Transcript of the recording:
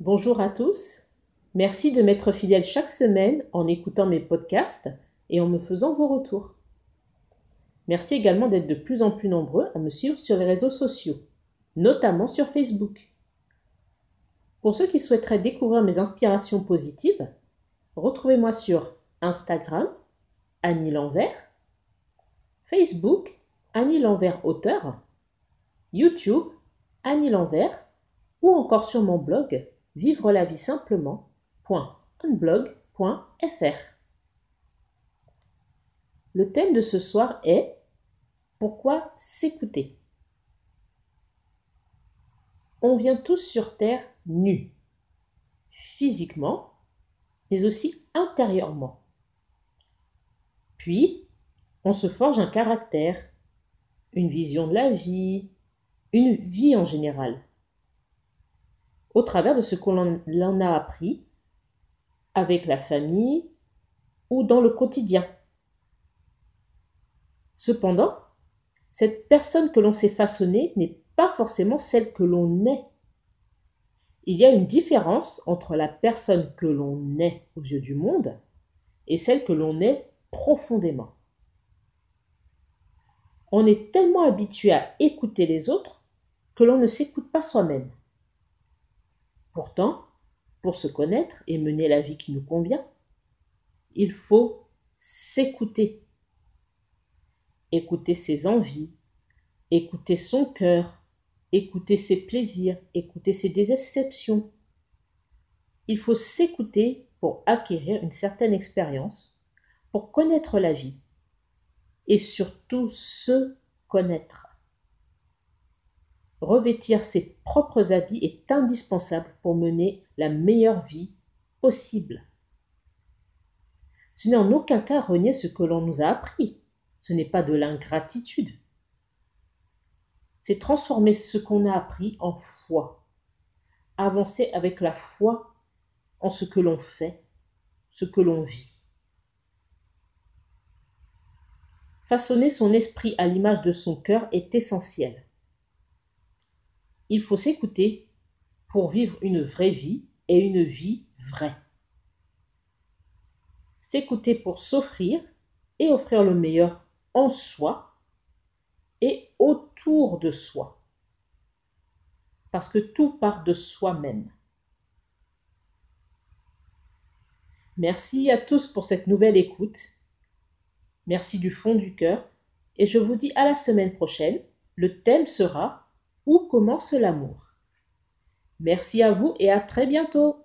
Bonjour à tous, merci de m'être fidèle chaque semaine en écoutant mes podcasts et en me faisant vos retours. Merci également d'être de plus en plus nombreux à me suivre sur les réseaux sociaux, notamment sur Facebook. Pour ceux qui souhaiteraient découvrir mes inspirations positives, retrouvez-moi sur Instagram, Annie Lanvers, Facebook, Annie Lanvers auteur, YouTube, Annie Lanvers, ou encore sur mon blog vivre-la-vie-simplement.unblog.fr. Le thème de ce soir est « Pourquoi s'écouter ?» On vient tous sur Terre nus, physiquement, mais aussi intérieurement. Puis, on se forge un caractère, une vision de la vie, une vie en général, au travers de ce qu'on en a appris avec la famille ou dans le quotidien. Cependant, cette personne que l'on s'est façonnée n'est pas forcément celle que l'on est. Il y a une différence entre la personne que l'on est aux yeux du monde et celle que l'on est profondément. On est tellement habitué à écouter les autres que l'on ne s'écoute pas soi-même. Pourtant, pour se connaître et mener la vie qui nous convient, il faut s'écouter. Écouter ses envies, écouter son cœur, écouter ses plaisirs, écouter ses déceptions. Il faut s'écouter pour acquérir une certaine expérience, pour connaître la vie et surtout se connaître. Revêtir ses propres habits est indispensable pour mener la meilleure vie possible. Ce n'est en aucun cas renier ce que l'on nous a appris. Ce n'est pas de l'ingratitude. C'est transformer ce qu'on a appris en foi. Avancer avec la foi en ce que l'on fait, ce que l'on vit. Façonner son esprit à l'image de son cœur est essentiel. Il faut s'écouter pour vivre une vraie vie et une vie vraie. S'écouter pour s'offrir et offrir le meilleur en soi et autour de soi. Parce que tout part de soi-même. Merci à tous pour cette nouvelle écoute. Merci du fond du cœur et je vous dis à la semaine prochaine. Le thème sera « Où commence l'amour ?» Merci à vous et à très bientôt.